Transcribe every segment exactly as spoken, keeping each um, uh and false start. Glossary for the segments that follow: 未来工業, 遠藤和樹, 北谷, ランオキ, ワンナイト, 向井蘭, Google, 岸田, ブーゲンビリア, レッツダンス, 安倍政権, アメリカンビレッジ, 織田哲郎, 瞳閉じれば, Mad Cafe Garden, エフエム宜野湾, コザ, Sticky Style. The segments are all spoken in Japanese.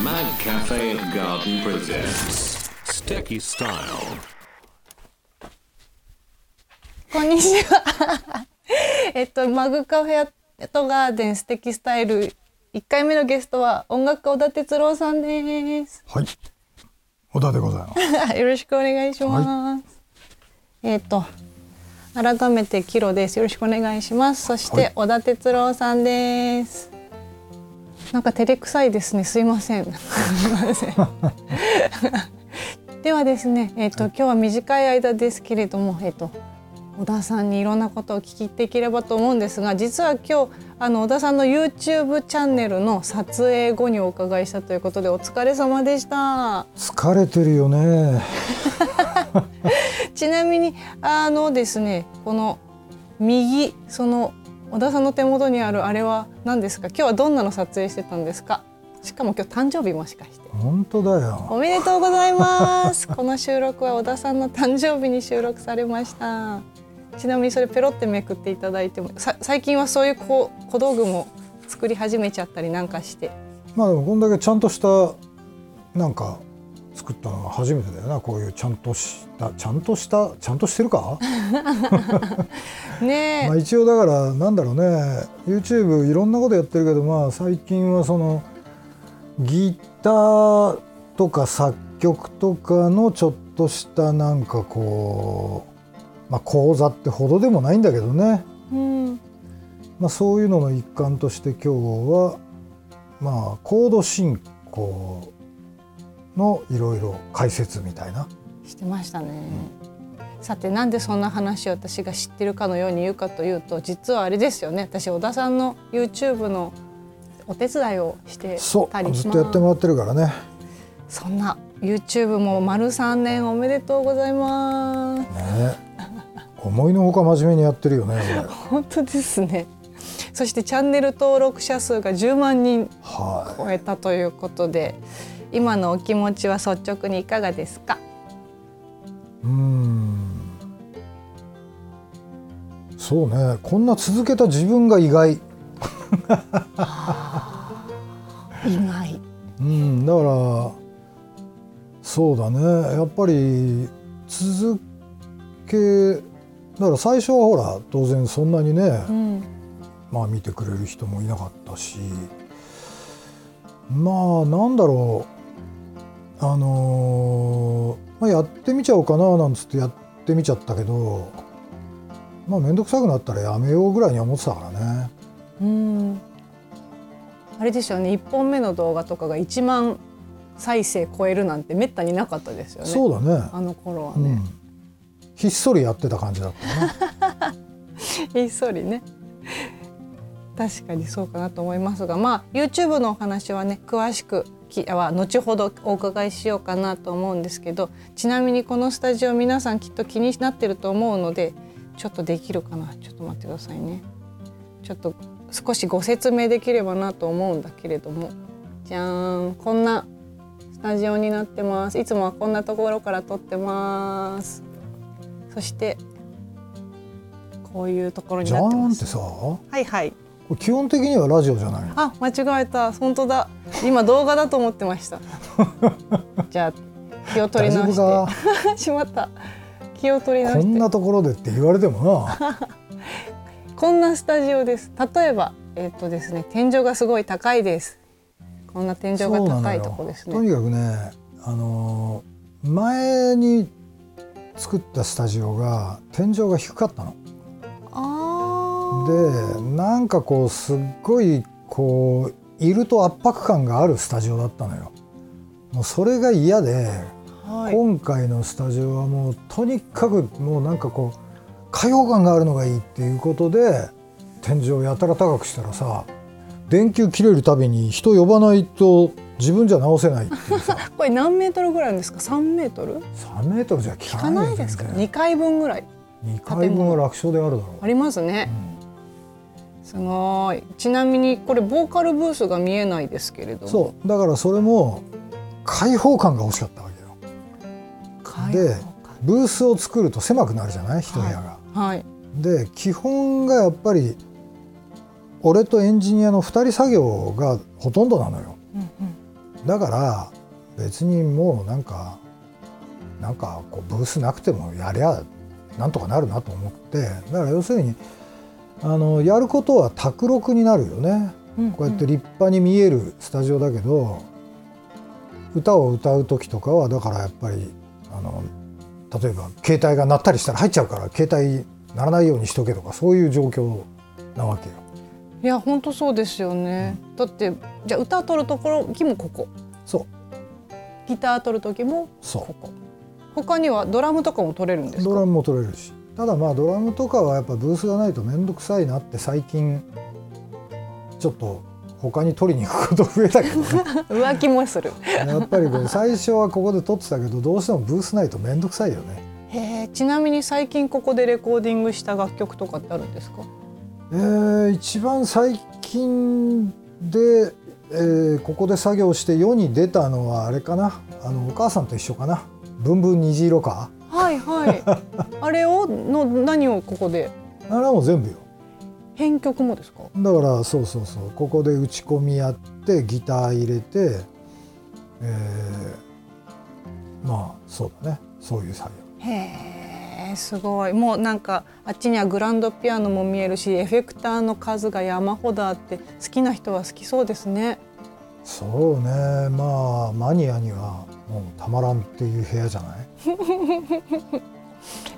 Mad Cafe Garden presents Sticky Style。 こんにちは。えっとマグカフェとガーデンステキスタイルいっかいめのゲストは音楽家小田哲郎さんです。はい、小田でございます。よろしくお願いします。はい、えっと改めてキロです。よろしくお願いします。そして、はい、小田哲郎さんです。なんか照れくさいですね。すいません。ではですね、えーと、今日は短い間ですけれども、えーと、小田さんにいろんなことを聞いていければと思うんですが、実は今日あの小田さんの YouTube チャンネルの撮影後にお伺いしたということで、お疲れ様でした。疲れてるよね。ちなみにあのですね、この右その小田さんの手元にあるあれは何ですか？今日はどんなの撮影してたんですか？しかも今日誕生日もしかして。本当だよ。おめでとうございます。この収録は小田さんの誕生日に収録されました。ちなみにそれペロってめくっていただいても、さ最近はそういう小道具も作り始めちゃったりなんかして。まあでもこんだけちゃんとしたなんか作ったのは初めてだよな。こういうちゃんとしたちゃんとしたちゃんとしてるかねえ。まあ一応だからなんだろうね、 YouTube いろんなことやってるけど、まあ最近はそのギターとか作曲とかのちょっとしたなんかこう、まあ、講座ってほどでもないんだけどね、うん、まあ、そういうのの一環として今日はまあコード進行のいろいろ解説みたいなしてましたね。うん、さてなんでそんな話を私が知ってるかのように言うかというと、実はあれですよね、私小田さんの YouTube のお手伝いをしてたりします。そう、ずっとやってもらってるからね。そんな YouTube も丸さんねんおめでとうございます、ね、思いのほか真面目にやってるよね。本当ですね。そしてチャンネル登録者数がじゅうまんにん超えたということで、はい、今のお気持ちは率直にいかがですか？うーん、そうね、こんな続けた自分が意外。意外。うん、だからそうだね、やっぱり続けだから最初はほら当然そんなにね、うん、まあ見てくれる人もいなかったし、まあなんだろう。あのーまあ、やってみちゃおうかななんつってやってみちゃったけど、まあ、面倒くさくなったらやめようぐらいには思ってたからね。うーん、あれですよね、いっぽんめの動画とかがいちまんさいせい超えるなんてめったになかったですよね。そうだね、あの頃はね、うん、ひっそりやってた感じだったね。ひっそりね。確かにそうかなと思いますが、まあ YouTube のお話はね詳しくきは後ほどお伺いしようかなと思うんですけど、ちなみにこのスタジオ皆さんきっと気になってると思うので、ちょっとできるかな、ちょっと待ってくださいね。ちょっと少しご説明できればなと思うんだけれども、じゃーん、こんなスタジオになってます。いつもはこんなところから撮ってます。そしてこういうところになってます。じゃーんってさ、はいはい、基本的にはラジオじゃないの？あ、間違えた。本当だ。今動画だと思ってました。じゃあ気を取り直して。しまった。気を取り直して。こんなところでって言われてもな。こんなスタジオです。例えばえっとですね、天井がすごい高いです。こんな天井が高いとこですね。とにかくね、あのー、前に作ったスタジオが天井が低かったの。でなんかこうすっごいこういると圧迫感があるスタジオだったのよ。もうそれが嫌で、はい、今回のスタジオはもうとにかくもうなんかこう開放感があるのがいいっていうことで天井をやたら高くしたらさ、電球切れるたびに人呼ばないと自分じゃ直せないっていうさ。これ何メートルぐらいですか？さんメートル？さんメートルじゃ効かないですか？にかいぶんぐらい。にかいぶんは楽勝であるだろう。ありますね。うん、すごい。ちなみにこれボーカルブースが見えないですけれども、そうだからそれも開放感が欲しかったわけよ。開放感でブースを作ると狭くなるじゃない、一部屋が、はいはい、で基本がやっぱり俺とエンジニアのふたり作業がほとんどなのよ、うんうん、だから別にもうなんかなんかこうブースなくてもやりゃなんとかなるなと思って、だから要するにあのやることは卓録になるよね、うんうん、こうやって立派に見えるスタジオだけど、歌を歌う時とかはだからやっぱりあの例えば携帯が鳴ったりしたら入っちゃうから携帯鳴らないようにしとけとか、そういう状況なわけよ。いや本当そうですよね、うん、だってじゃあ歌を取るところきもここ、そうギター取る時もここ、他にはドラムとかも取れるんですか？ドラムも取れるし、ただまあドラムとかはやっぱブースがないと面倒くさいなって最近ちょっと他に取りに行くこと増えたけど、ね、浮気もするやっぱりこう最初はここで撮ってたけどどうしてもブースないと面倒くさいよね。へえ、ちなみに最近ここでレコーディングした楽曲とかってあるんですか？えー、一番最近で、えー、ここで作業して世に出たのはあれかな、あのお母さんと一緒かな、ブンブン虹色か、はいはいあれをの何をここで、あれはもう全部よ、編曲もですか？だからそうそうそう、ここで打ち込みやってギター入れて、えー、まあそうだね、そういう作業。へーすごい、もうなんかあっちにはグランドピアノも見えるしエフェクターの数が山ほどあって好きな人は好きそうですね。そうね、まあマニアにはもうたまらんっていう部屋じゃない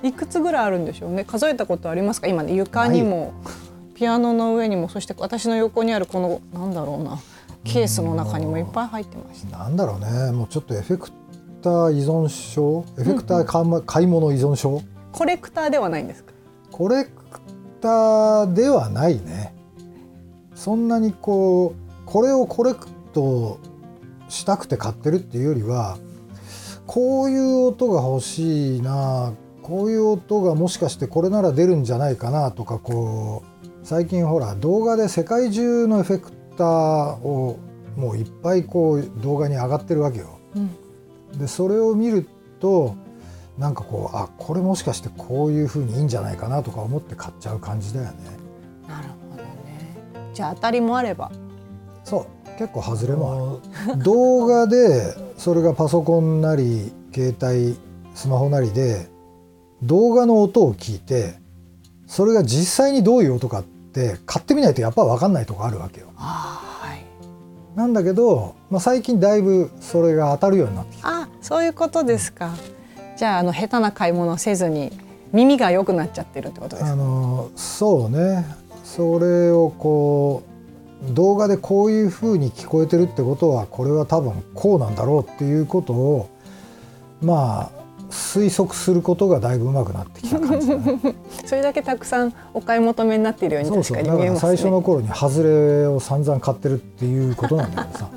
いくつぐらいあるんでしょうね、数えたことありますか？今ね床にもピアノの上にも、そして私の横にあるこのなんだろうなケースの中にもいっぱい入ってました。なんだろうね、もうちょっとエフェクター依存症、エフェクター、うんうん、買い物依存症。コレクターではないんですか？コレクターではないね、そんなにこうこれをコレクトしたくて買ってるっていうよりは、こういう音が欲しいな、こういう音がもしかしてこれなら出るんじゃないかなとか、こう最近ほら動画で世界中のエフェクターをもういっぱいこう動画に上がってるわけよ、うん、でそれを見るとなんかこう、あこれもしかしてこういう風にいいんじゃないかなとか思って買っちゃう感じだよね。なるほどね、じゃあ当たりもあれば。そう結構外れもある動画でそれがパソコンなり携帯スマホなりで動画の音を聞いて、それが実際にどういう音かって買ってみないとやっぱ分かんないとこあるわけよ。あ、はい、なんだけど、まあ、最近だいぶそれが当たるようになってきた。あ、そういうことですか。じゃあ、あの下手な買い物せずに耳が良くなっちゃってるってことですか？あのそうね、それをこう動画でこういう風に聞こえてるってことはこれは多分こうなんだろうっていうことをまあ推測することがだいぶ上手くなってきた感じだねそれだけたくさんお買い求めになっているように確かに見えますね。そうそう、だから最初の頃にハズレを散々買ってるっていうことなんだけどさ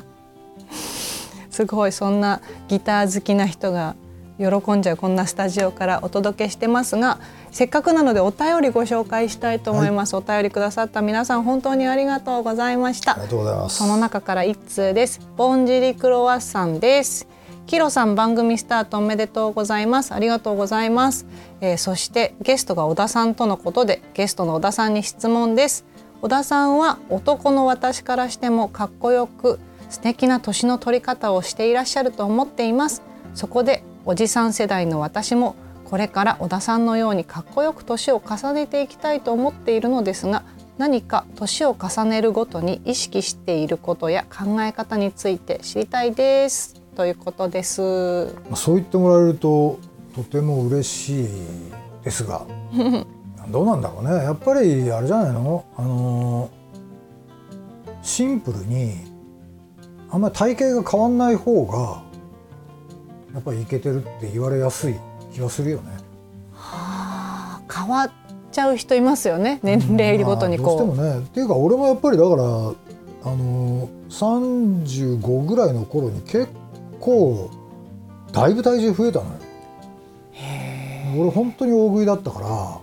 すごい、そんなギター好きな人が喜んじゃうこんなスタジオからお届けしてますが、せっかくなのでお便りご紹介したいと思います、はい、お便りくださった皆さん本当にありがとうございました。ありがとうございます。その中から一通です。ぼんじりクロワッサンです。キロさん番組スタートおめでとうございます。ありがとうございます、えー、そしてゲストが小田さんとのことでゲストの小田さんに質問です。小田さんは男の私からしてもかっこよく素敵な年の取り方をしていらっしゃると思っています。そこでおじさん世代の私もこれから小田さんのようにかっこよく年を重ねていきたいと思っているのですが、何か年を重ねるごとに意識していることや考え方について知りたいですということです。そう言ってもらえるととても嬉しいですがどうなんだろうね、やっぱりあれじゃないの、あのシンプルにあんまり体型が変わんない方がやっぱりイケてるって言われやすい気がするよね。はあ、変わっちゃう人いますよね、年齢ごとにこう、うん、まあ、どうしてもね。っていうか俺もやっぱりだからあのさんじゅうごぐらいの頃に結構こうだいぶ体重増えたのよ。へー、俺本当に大食いだったか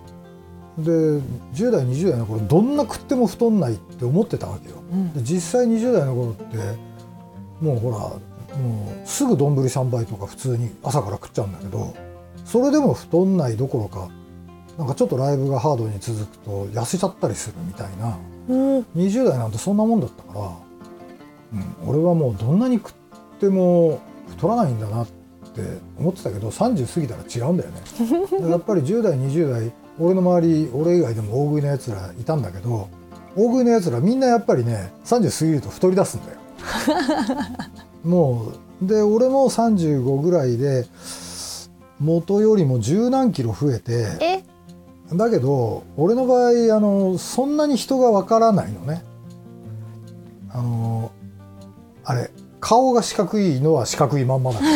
らでじゅう代にじゅう代の頃どんな食っても太んないって思ってたわけよ、うん、で実際にじゅう代の頃ってもうほらもうすぐ丼さんばいとか普通に朝から食っちゃうんだけど、それでも太んないどころかなんかちょっとライブがハードに続くと痩せちゃったりするみたいな、うん、にじゅう代なんてそんなもんだったから、うん、俺はもうどんなに食っても太らないんだなって思ってたけどさんじゅう過ぎたら違うんだよねやっぱりじゅう代にじゅう代俺の周り俺以外でも大食いのやつらいたんだけど大食いのやつらみんなやっぱりねさんじゅう過ぎると太り出すんだよもうで俺もさんじゅうごぐらいで元よりも十何キロ増えてえだけど俺の場合あのそんなに人がわからないのねあのあれ顔が四角いのは四角いまんまだから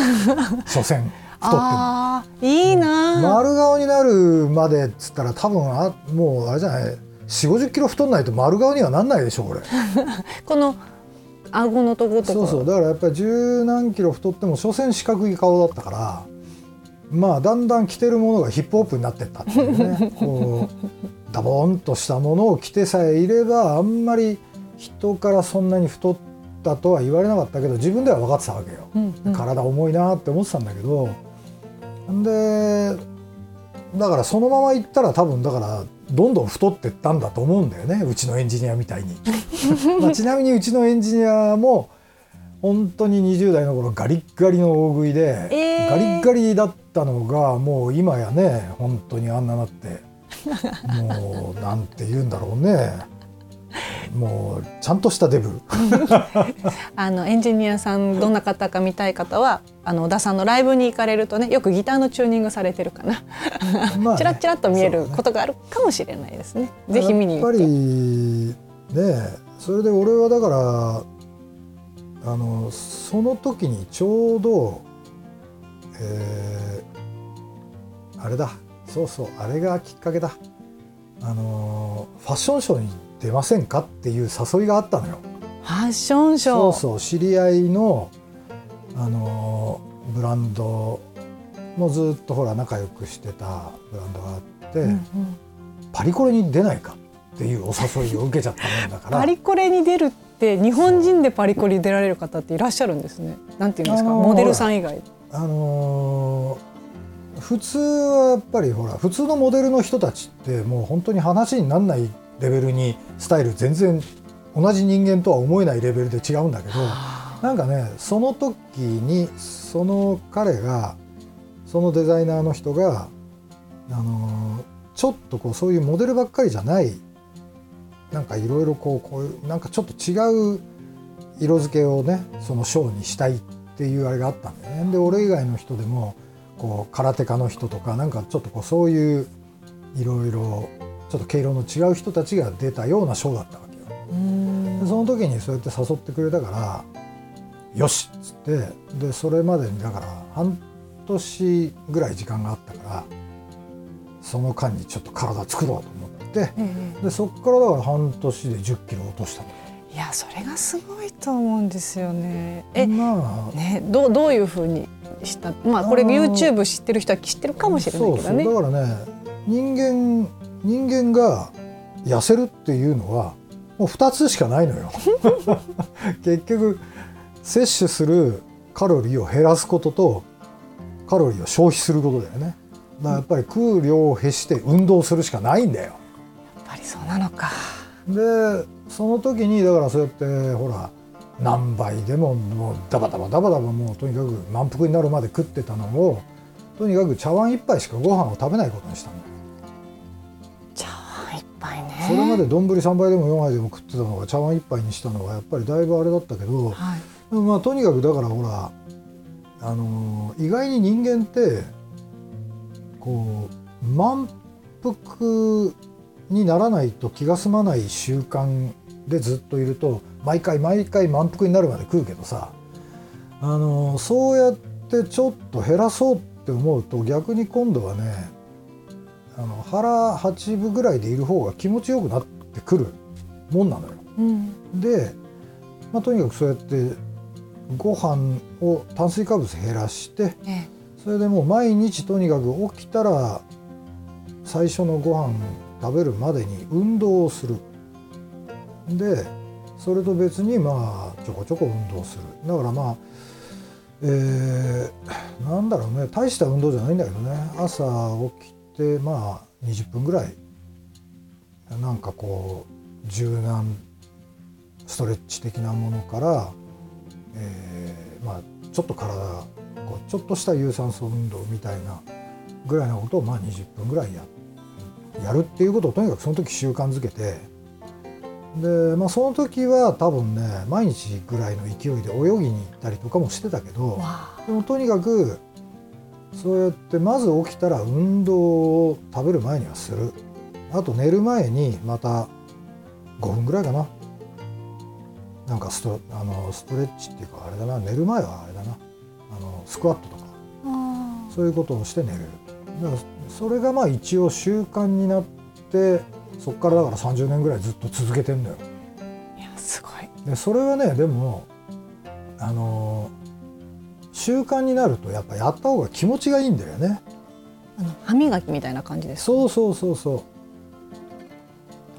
所詮太ってもあいいな丸顔になるまでっつったら多分あもうあれじゃないよんじゅうごじゅっキロ太んないと丸顔にはなんないでしょ俺この顎のとことかそうそうだからやっぱり十何キロ太っても所詮四角い顔だったからまあだんだん着てるものがヒップホップになってったっていうねこうダボンとしたものを着てさえいればあんまり人からそんなに太ったとは言われなかったけど自分では分かってたわけよ、うんうん、体重いなって思ってたんだけどでだからそのままいったら多分だからどんどん太ってったんだと思うんだよねうちのエンジニアみたいに、まあ、ちなみにうちのエンジニアも本当ににじゅう代の頃ガリッガリの大食いで、えー、ガリッガリだったのがもう今やね本当にあんななってもうなんて言うんだろうねもうちゃんとしたデブあのエンジニアさんどんな方か見たい方はあの小田さんのライブに行かれるとねよくギターのチューニングされてるかなチラッチラッと見えることがあるかもしれないですね、ぜひ見に行ってやっぱりねそれで俺はだからあのその時にちょうど、えー、あれだそうそうあれがきっかけだあのファッションショーに出ませんかっていう誘いがあったのよファッションショーそうそう知り合いの、あのー、ブランドもずっとほら仲良くしてたブランドがあって、うんうん、パリコレに出ないかっていうお誘いを受けちゃったもんだからパリコレに出るって日本人でパリコレに出られる方っていらっしゃるんですねなんていうんですか、あのー、モデルさん以外、あのー普通はやっぱりほら普通のモデルの人たちってもう本当に話にならないレベルにスタイル全然同じ人間とは思えないレベルで違うんだけどなんかねその時にその彼がそのデザイナーの人があのちょっとこうそういうモデルばっかりじゃないなんかいろいろこうこういうなんかちょっと違う色付けをねそのショーにしたいっていうあれがあったんだよね。で俺以外の人でもこう空手家の人とかなんかちょっとこうそういういろいろちょっと毛色の違う人たちが出たようなショーだったわけよ。でその時にそうやって誘ってくれたからよしっつってでそれまでにだから半年ぐらい時間があったからその間にちょっと体作ろうと思って、うん、でそっからだから半年でじゅっキロ落としたの。いやそれがすごいと思うんですよね。え、まあ、ね、どう、どういうふうにした、まあ、これ YouTube 知ってる人は知ってるかもしれないけどね。そうそうだからね人間人間が痩せるっていうのはもうふたつしかないのよ結局摂取するカロリーを減らすこととカロリーを消費することだよね。だからやっぱり食う量を減して運動するしかないんだよ。やっぱりそうなのか。でその時にだからそうやってほら何倍でももうダバダバダバダバもうとにかく満腹になるまで食ってたのをとにかく茶碗一杯しかご飯を食べないことにしたんだよ。茶碗一杯ね。それまで丼さんばいでもよんばいでも食ってたのが茶碗一杯にしたのはやっぱりだいぶあれだったけど、はい、まあとにかくだからほらあのー、意外に人間ってこう満腹にならないと気が済まない習慣でずっといると毎回毎回満腹になるまで食うけどさ、あのそうやってちょっと減らそうって思うと逆に今度はねあの腹はちぶぐらいでいる方が気持ちよくなってくるもんなのよ、うん、で、まあ、とにかくそうやってご飯を炭水化物減らしてそれでもう毎日とにかく起きたら最初のご飯食べるまでに運動をする。でそれと別にまあちょこちょこ運動する。だからまあ、えー、なんだろうね大した運動じゃないんだけどね朝起きてまあにじゅっぷんぐらいなんかこう柔軟ストレッチ的なものから、えーまあ、ちょっと体こうちょっとした有酸素運動みたいなぐらいのことをまあにじゅっぷんぐらいややるっていうことをとにかくその時習慣づけて、で、まあ、その時は多分ね毎日ぐらいの勢いで泳ぎに行ったりとかもしてたけど、でもとにかくそうやってまず起きたら運動を食べる前にはする、あと寝る前にまたごふんぐらいかな、なんかスト、あのストレッチっていうかあれだな、寝る前はあれだな、あのスクワットとかそういうことをして寝れる。だからそれがまあ一応習慣になって、そこからだからさんじゅうねんぐらいずっと続けてんだよ。いやすごい。でそれはねでもあの習慣になるとやっぱやった方が気持ちがいいんだよね。あの歯磨きみたいな感じですか。そうそうそうそう。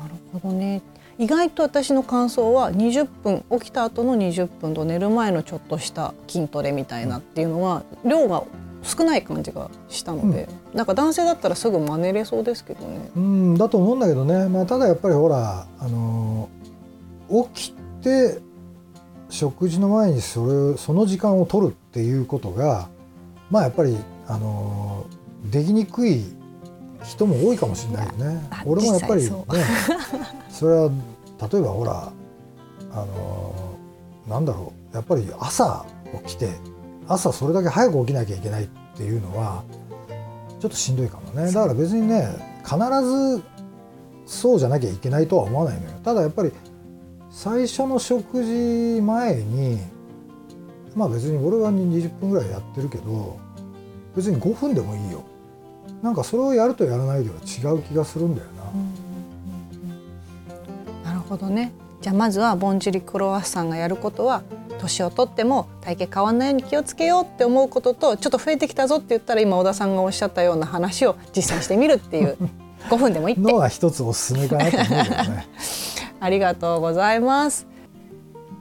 なるほどね。意外と私の感想はにじゅっぷん起きた後のにじゅっぷんと寝る前のちょっとした筋トレみたいなっていうのは、うん、量が少ない感じがしたので、うん、なんか男性だったらすぐ真似れそうですけどね。うんだと思うんだけどね、まあ、ただやっぱりほら、あのー、起きて食事の前にそれその時間を取るっていうことがまあやっぱり、あのー、できにくい人も多いかもしれないよね。俺もやっぱり、ね、それは例えばほら、あのー、なんだろう、やっぱり朝起きて朝それだけ早く起きなきゃいけないっていうのはちょっとしんどいかもね。だから別にね必ずそうじゃなきゃいけないとは思わないのよ。ただやっぱり最初の食事前にまあ別に俺はにじゅっぷんぐらいやってるけど別にごふんでもいいよ。なんかそれをやるとやらないでは違う気がするんだよな。なるほどね。じゃあまずはぼんじりクロワッサンがやることは年を取っても体型変わらないように気をつけようって思うことと、ちょっと増えてきたぞって言ったら今小田さんがおっしゃったような話を実践してみるっていうごふんでもいいってのは一つおすすめかなと思うけどね。ありがとうございます。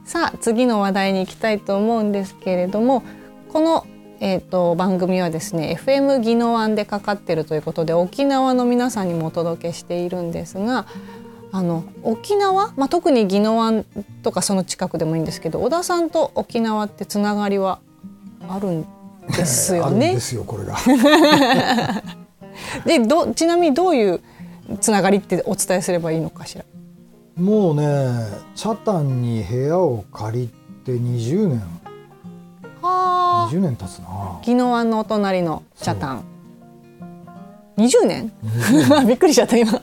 さあ次の話題に行きたいと思うんですけれども、この、えー、と番組はですね エフエム 宜野湾でかかってるということで沖縄の皆さんにもお届けしているんですが、あの沖縄、まあ、特に宜野湾とかその近くでもいいんですけど、小田さんと沖縄ってつながりはあるんですよね。あるんですよこれがでどちなみにどういうつながりってお伝えすればいいのかしら。もうね北谷に部屋を借りてにじゅうねんはにじゅうねん経つな。宜野湾のお隣の北谷にじゅうねんびっくりしちゃった今意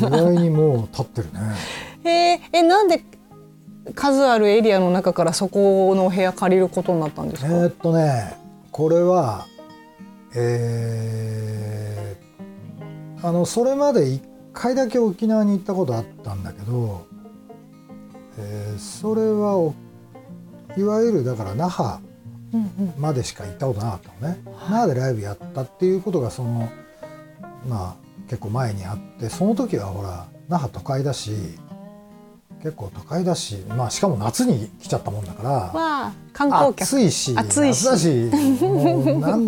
外にもう経ってるね。えー、えなんで数あるエリアの中からそこのお部屋借りることになったんですか。えー、っとねこれは、えー、あのそれまでいっかいだけ沖縄に行ったことあったんだけど、えー、それはいわゆるだから那覇までしか行ったことなかったのね、うんうん、那覇でライブやったっていうことがそのまあ、結構前にあって、その時はほら那覇都会だし結構都会だし、まあ、しかも夏に来ちゃったもんだから観光客暑いし暑いし夏だしもうなん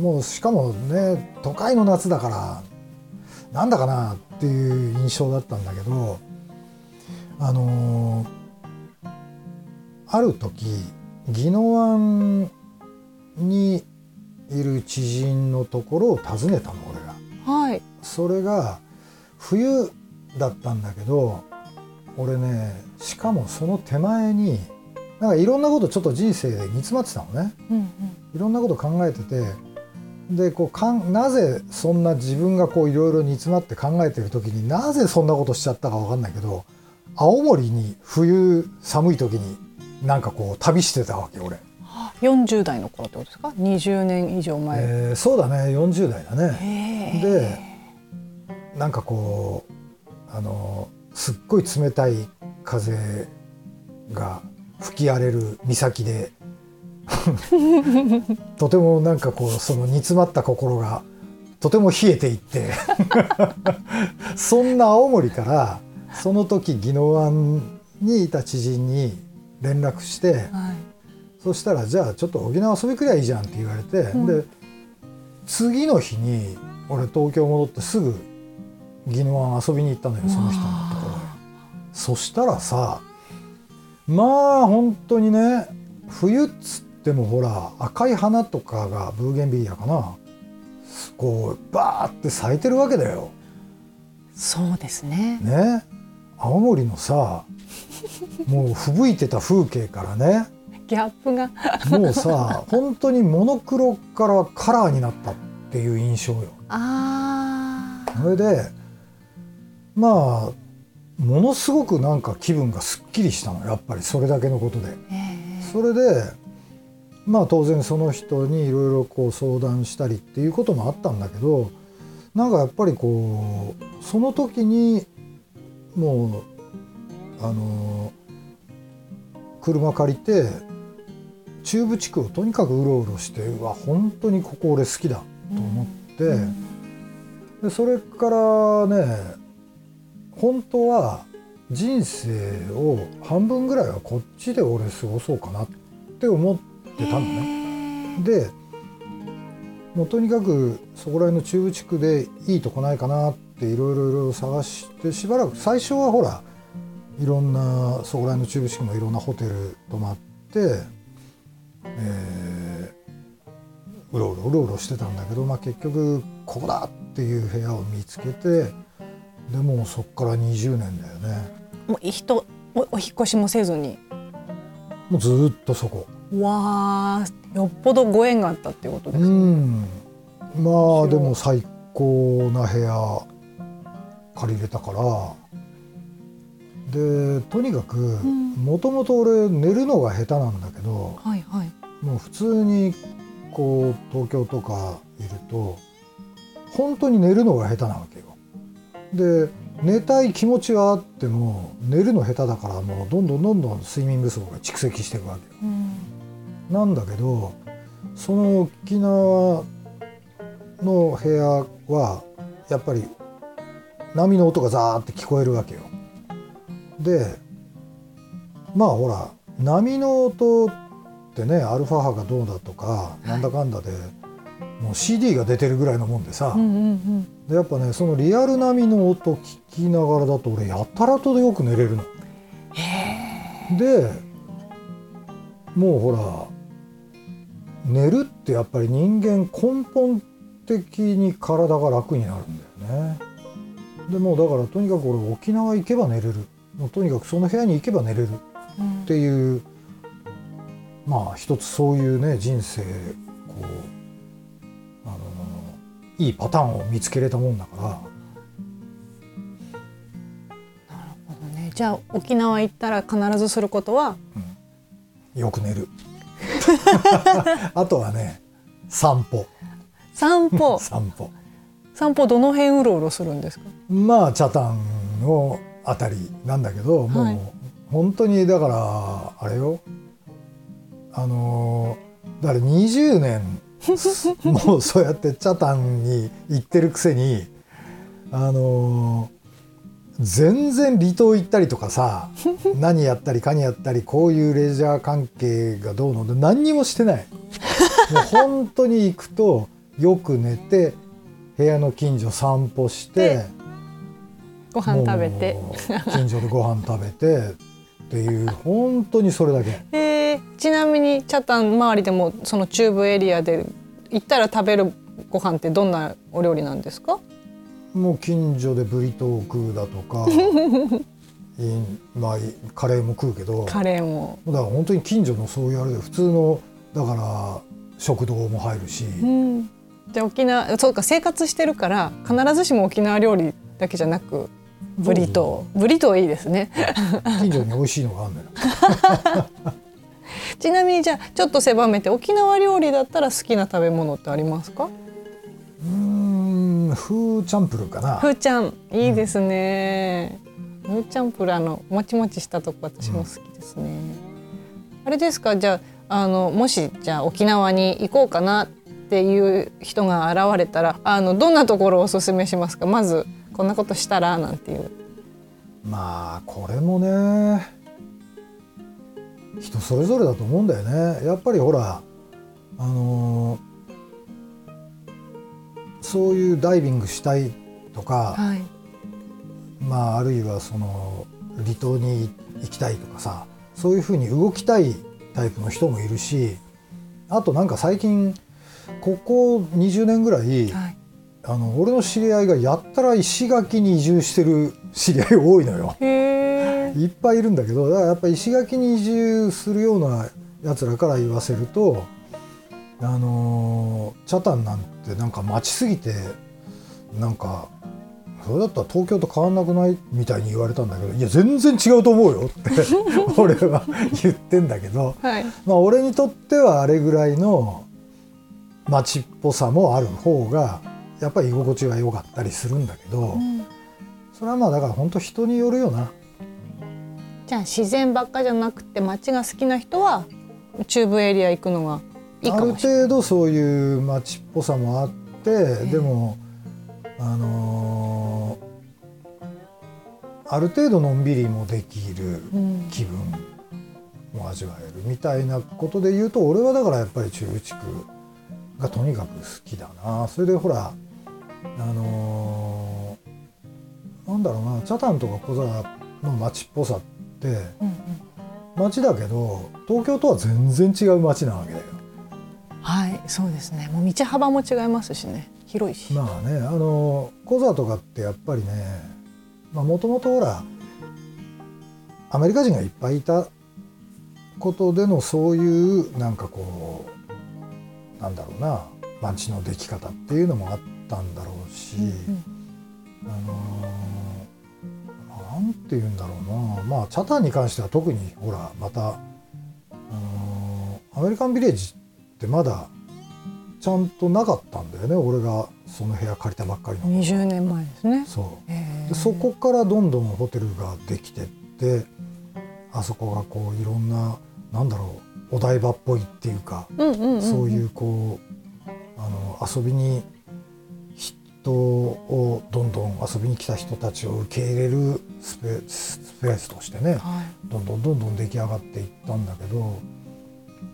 もうしかもね都会の夏だからなんだかなっていう印象だったんだけど、あのー、ある時宜野湾にいる知人のところを訪ねたの俺が。はい、それが冬だったんだけど、俺ねしかもその手前になんかいろんなことちょっと人生で煮詰まってたのね、うんうん、いろんなこと考えてて、でこうかんなぜそんな自分がこういろいろ煮詰まって考えてる時になぜそんなことしちゃったか分かんないけど、青森に冬寒い時になんかこう旅してたわけ俺。よんじゅう代の頃ってことですか。にじゅうねん以上前、えー、そうだねよんじゅう代だね。でなんかこうあのすっごい冷たい風が吹き荒れる岬でとてもなんかこうその煮詰まった心がとても冷えていってそんな青森からその時宜野湾にいた知人に連絡して、はい、そしたらじゃあちょっと沖縄遊びくりゃいいじゃんって言われて、うん、で次の日に俺東京戻ってすぐ宜野湾遊びに行ったのよ、その人のところへ。そしたらさ、まあ本当にね、冬っつってもほら赤い花とかがブーゲンビリアかな、こうバーって咲いてるわけだよ。そうですね。ね、青森のさ、もうふぶいてた風景からね。ギャップがもうさ、本当にモノクロからカラーになったっていう印象よ。ああ。それで、まあものすごくなんか気分がすっきりしたの、やっぱりそれだけのことで。えー、それで、まあ当然その人にいろいろこう相談したりっていうこともあったんだけど、なんかやっぱりこうその時にもうあの車借りて中部地区をとにかくうろうろして、うわ本当にここ俺好きだと思って、うんうん、でそれからね、本当は人生を半分ぐらいはこっちで俺過ごそうかなって思ってたのね。でもうとにかくそこら辺の中部地区でいいとこないかなっていろいろ探して、しばらく最初はほらいろんなそこら辺の中部地区のいろんなホテル泊まって、えー、うろうろうろうろしてたんだけど、まあ、結局ここだっていう部屋を見つけて、でもうそこからにじゅうねんだよね。もう人 お, お引越しもせずにもうずっとそこ。わー、よっぽどご縁があったっていうことですね。うん、まあでも最高な部屋借りれたからで、とにかくもともと俺寝るのが下手なんだけど、はいはい、もう普通にこう東京とかいると本当に寝るのが下手なわけよ。で寝たい気持ちはあっても寝るの下手だから、もうどんどんどんどん睡眠不足が蓄積していくわけよ。うんなんだけど、その沖縄の部屋はやっぱり波の音がザーって聞こえるわけよ。でまあほら波の音ってね、アルファ波がどうだとかなんだかんだで、はい、もう シーディー が出てるぐらいのもんでさ、うんうんうん、でやっぱねそのリアル波の音聞きながらだと俺やたらとでよく寝れるの。へー。でもうほら寝るってやっぱり人間根本的に体が楽になるんだよね。でもうだからとにかく俺沖縄行けば寝れる、もうとにかくその部屋に行けば寝れるっていう、うん、まあ一つそういうね人生こうあのいいパターンを見つけれたもんだから。なるほどね。じゃあ沖縄行ったら必ずすることは、うん、よく寝るあとはね散歩散歩散歩散歩どの辺うろうろするんですか。まあ北谷のあたりなんだけど、もう、はい、本当にだからあれよ、あのー、だからにじゅうねんもうそうやって北谷に行ってるくせに、あのー、全然離島行ったりとかさ何やったりかにやったりこういうレジャー関係がどうので何にもしてないもう本当に行くとよく寝て部屋の近所散歩してご飯食べて近所でご飯食べてっていう本当にそれだけ、えー、ちなみに北谷周りでもその中部エリアで行ったら食べるご飯ってどんなお料理なんですか。もう近所でブリトー食うだとかまあ、カレーも食うけど、カレーもだから本当に近所のそういうあれで普通のだから食堂も入るし、うんじゃあ沖縄そうか生活してるから必ずしも沖縄料理だけじゃなくブリトーブリトーいいですね近所に美味しいのがあるんだよちなみにじゃあちょっと狭めて沖縄料理だったら好きな食べ物ってありますか。うーんフーチャンプルかな。フーチャンいいですね、うん、フーチャンプルあのもちもちしたとこ私も好きですね、うん、あれですか。じゃあ、あのもしじゃあ沖縄に行こうかなっていう人が現れたらあのどんなところをおすすめしますか。まずこんなことしたらなんていう。まあこれもね人それぞれだと思うんだよね。やっぱりほらあのー、そういうダイビングしたいとか、はい、まあ、あるいはその離島に行きたいとかさ、そういうふうに動きたいタイプの人もいるし、あとなんか最近ここにじゅうねんぐらい、はい、あの俺の知り合いがやったら石垣に移住してる知り合い多いのよ。へー。いっぱいいるんだけど、だからやっぱり石垣に移住するようなやつらから言わせると、あのー、北谷なんてなんか待ちすぎてなんかそれだったら東京と変わんなくないみたいに言われたんだけど、いや全然違うと思うよって俺は言ってんだけど、はい、まあ俺にとってはあれぐらいの街っぽさもある方がやっぱり居心地が良かったりするんだけど、うん、それはまあだから本当人によるよな。じゃあ自然ばっかじゃなくて街が好きな人は中部エリア行くのがいいかもしれない。ある程度そういう街っぽさもあって、でもあのー、ある程度のんびりもできる、気分も味わえるみたいなことで言うと、俺はだからやっぱり中部地区がとにかく好きだな。それでほらあのー、なんだろうな、北谷とか小沢の街っぽさって、うんうん、街だけど東京とは全然違う街なわけだよ。はい、そうですね。もう道幅も違いますしね、広いし。まあね、あのコザとかってやっぱりね、もともとほらアメリカ人がいっぱいいたことでのそういうなんかこうなんだろうな、街の出来方っていうのもあったんだろうし、うんうん、あのー、なんていうんだろうな、まあ北谷に関しては特にほらまた、あのー、アメリカンビレッジってまだちゃんとなかったんだよね。俺がその部屋借りたばっかりのにじゅうねんまえですね。そう。で、そこからどんどんホテルができてって、あそこがこういろんななんだろう、お台場っぽいっていうか、うんうんうんうん、そういうこうあの遊びに人をどんどん遊びに来た人たちを受け入れるスペース、スペースとしてね、はい、どんどんどんどん出来上がっていったんだけど、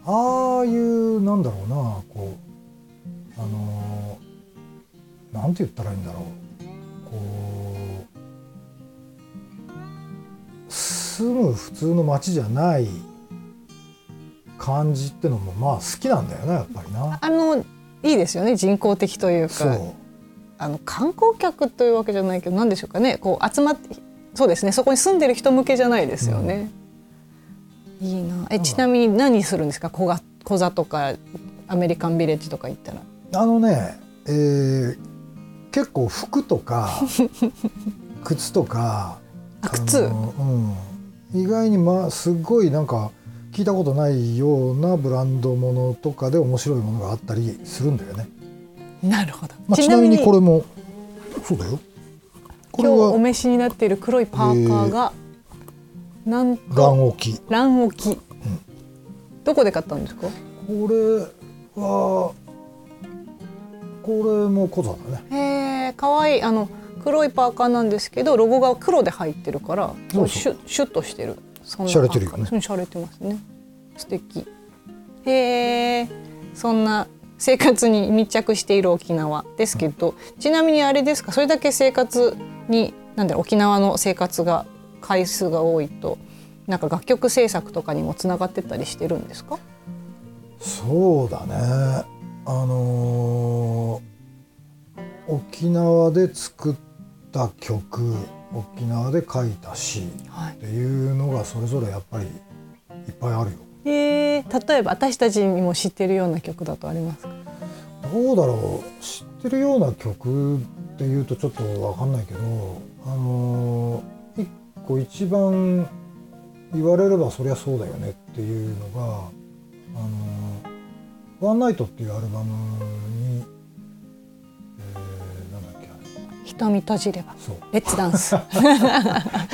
ああいうなんだろうな、こうあのー、なんて言ったらいいんだろう、こう住む普通の街じゃない感じってのもまあ好きなんだよね、やっぱりな。あのいいですよね、人工的というか。そうあの観光客というわけじゃないけど、なんでしょうかね、こう集まって、そうですね、そこに住んでる人向けじゃないですよね、うん、いいな。え、ちなみに何するんですか、小が、小座とかアメリカンビレッジとか行ったら。あのね、えー、結構服とか靴とかあ、靴、うん、意外に、まあ、すごいなんか聞いたことないようなブランドものとかで面白いものがあったりするんだよね。なるほど、まあ、ちなみにこれもそうだよ。これは今日お召しになっている黒いパーカーが、えー、なんとランオキ、ランオキ、うん、どこで買ったんですか。これはこれもコザだね。へえ、かわいい。あの黒いパーカーなんですけど、ロゴが黒で入ってるから、そうそう、シュッとしてる。そんなシャレてるよね。シャレてますね、素敵。へえ、そんな生活に密着している沖縄ですけど、うん、ちなみにあれですか、それだけ生活になんだろう、沖縄の生活が回数が多いと、なんか楽曲制作とかにもつながってったりしてるんですか。そうだね、あのー、沖縄で作った曲、沖縄で書いた詩っていうのがそれぞれやっぱりいっぱいあるよ。はい、えー、例えば私たちにも知ってるような曲だとありますか。どうだろう、知ってるような曲っていうとちょっと分かんないけど、あのー、一個一番言われればそりゃそうだよねっていうのが、あの「ワンナイト」っていうアルバムに、えー、なんだっけ、あれ、瞳閉じれば、そう、レッツダンス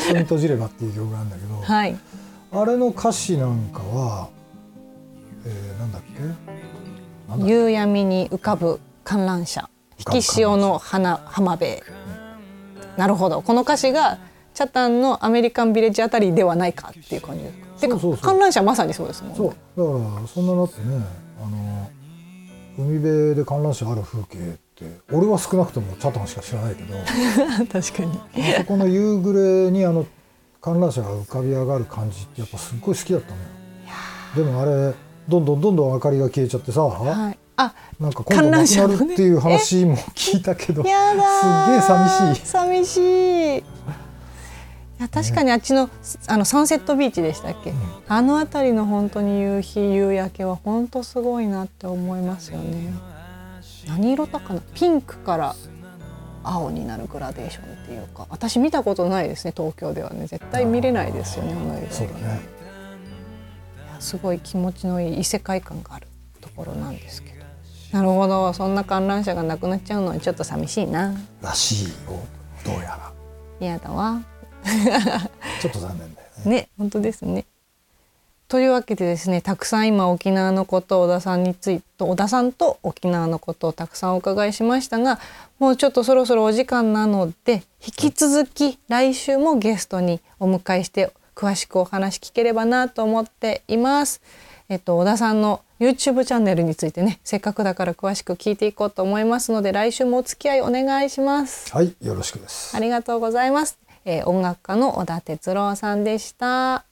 瞳閉じればっていう曲があるんだけど、はい、あれの歌詞なんかは、えー、なんだっけ、夕闇に浮かぶ観覧車、引き潮の花浜辺、うん、なるほど。この歌詞が北谷のアメリカンビレッジあたりではないかっていう感じですか。てか、そうそうそう、観覧車まさにそうですもんね。そうだから、そんなのってね、あの海辺で観覧車ある風景っって俺は少なくともチャタンしか知らないけど確かにあそこの夕暮れにあの観覧車が浮かび上がる感じってやっぱすっごい好きだったのよ。でもあれどんどんどんどん明かりが消えちゃってさ、はい、あなんか今度なくなるっていう話も聞いたけど、ね、やだすげえ寂しい寂しい。いや確かにあっち の,、ね、あのサンセットビーチでしたっけ、うん、あの辺りの本当に夕日夕焼けは本当すごいなって思いますよね。何色だかな、ピンクから青になるグラデーションっていうか、私見たことないですね東京ではね、絶対見れないですよね。あのそうだね、すごい気持ちのいい異世界感があるところなんですけど。なるほど、そんな観覧車がなくなっちゃうのはちょっと寂しいならしいよ、どうやら。嫌だわちょっと残念だよね。ね、本当ですね。というわけでですね、たくさん今沖縄のことを小田さんについて小田さんと沖縄のことをたくさんお伺いしましたが、もうちょっとそろそろお時間なので引き続き来週もゲストにお迎えして詳しくお話聞ければなと思っています。えっと、小田さんの YouTube チャンネルについてね、せっかくだから詳しく聞いていこうと思いますので、来週もお付き合いお願いします。はい、よろしくです。ありがとうございます。えー、音楽家の小田哲郎さんでした。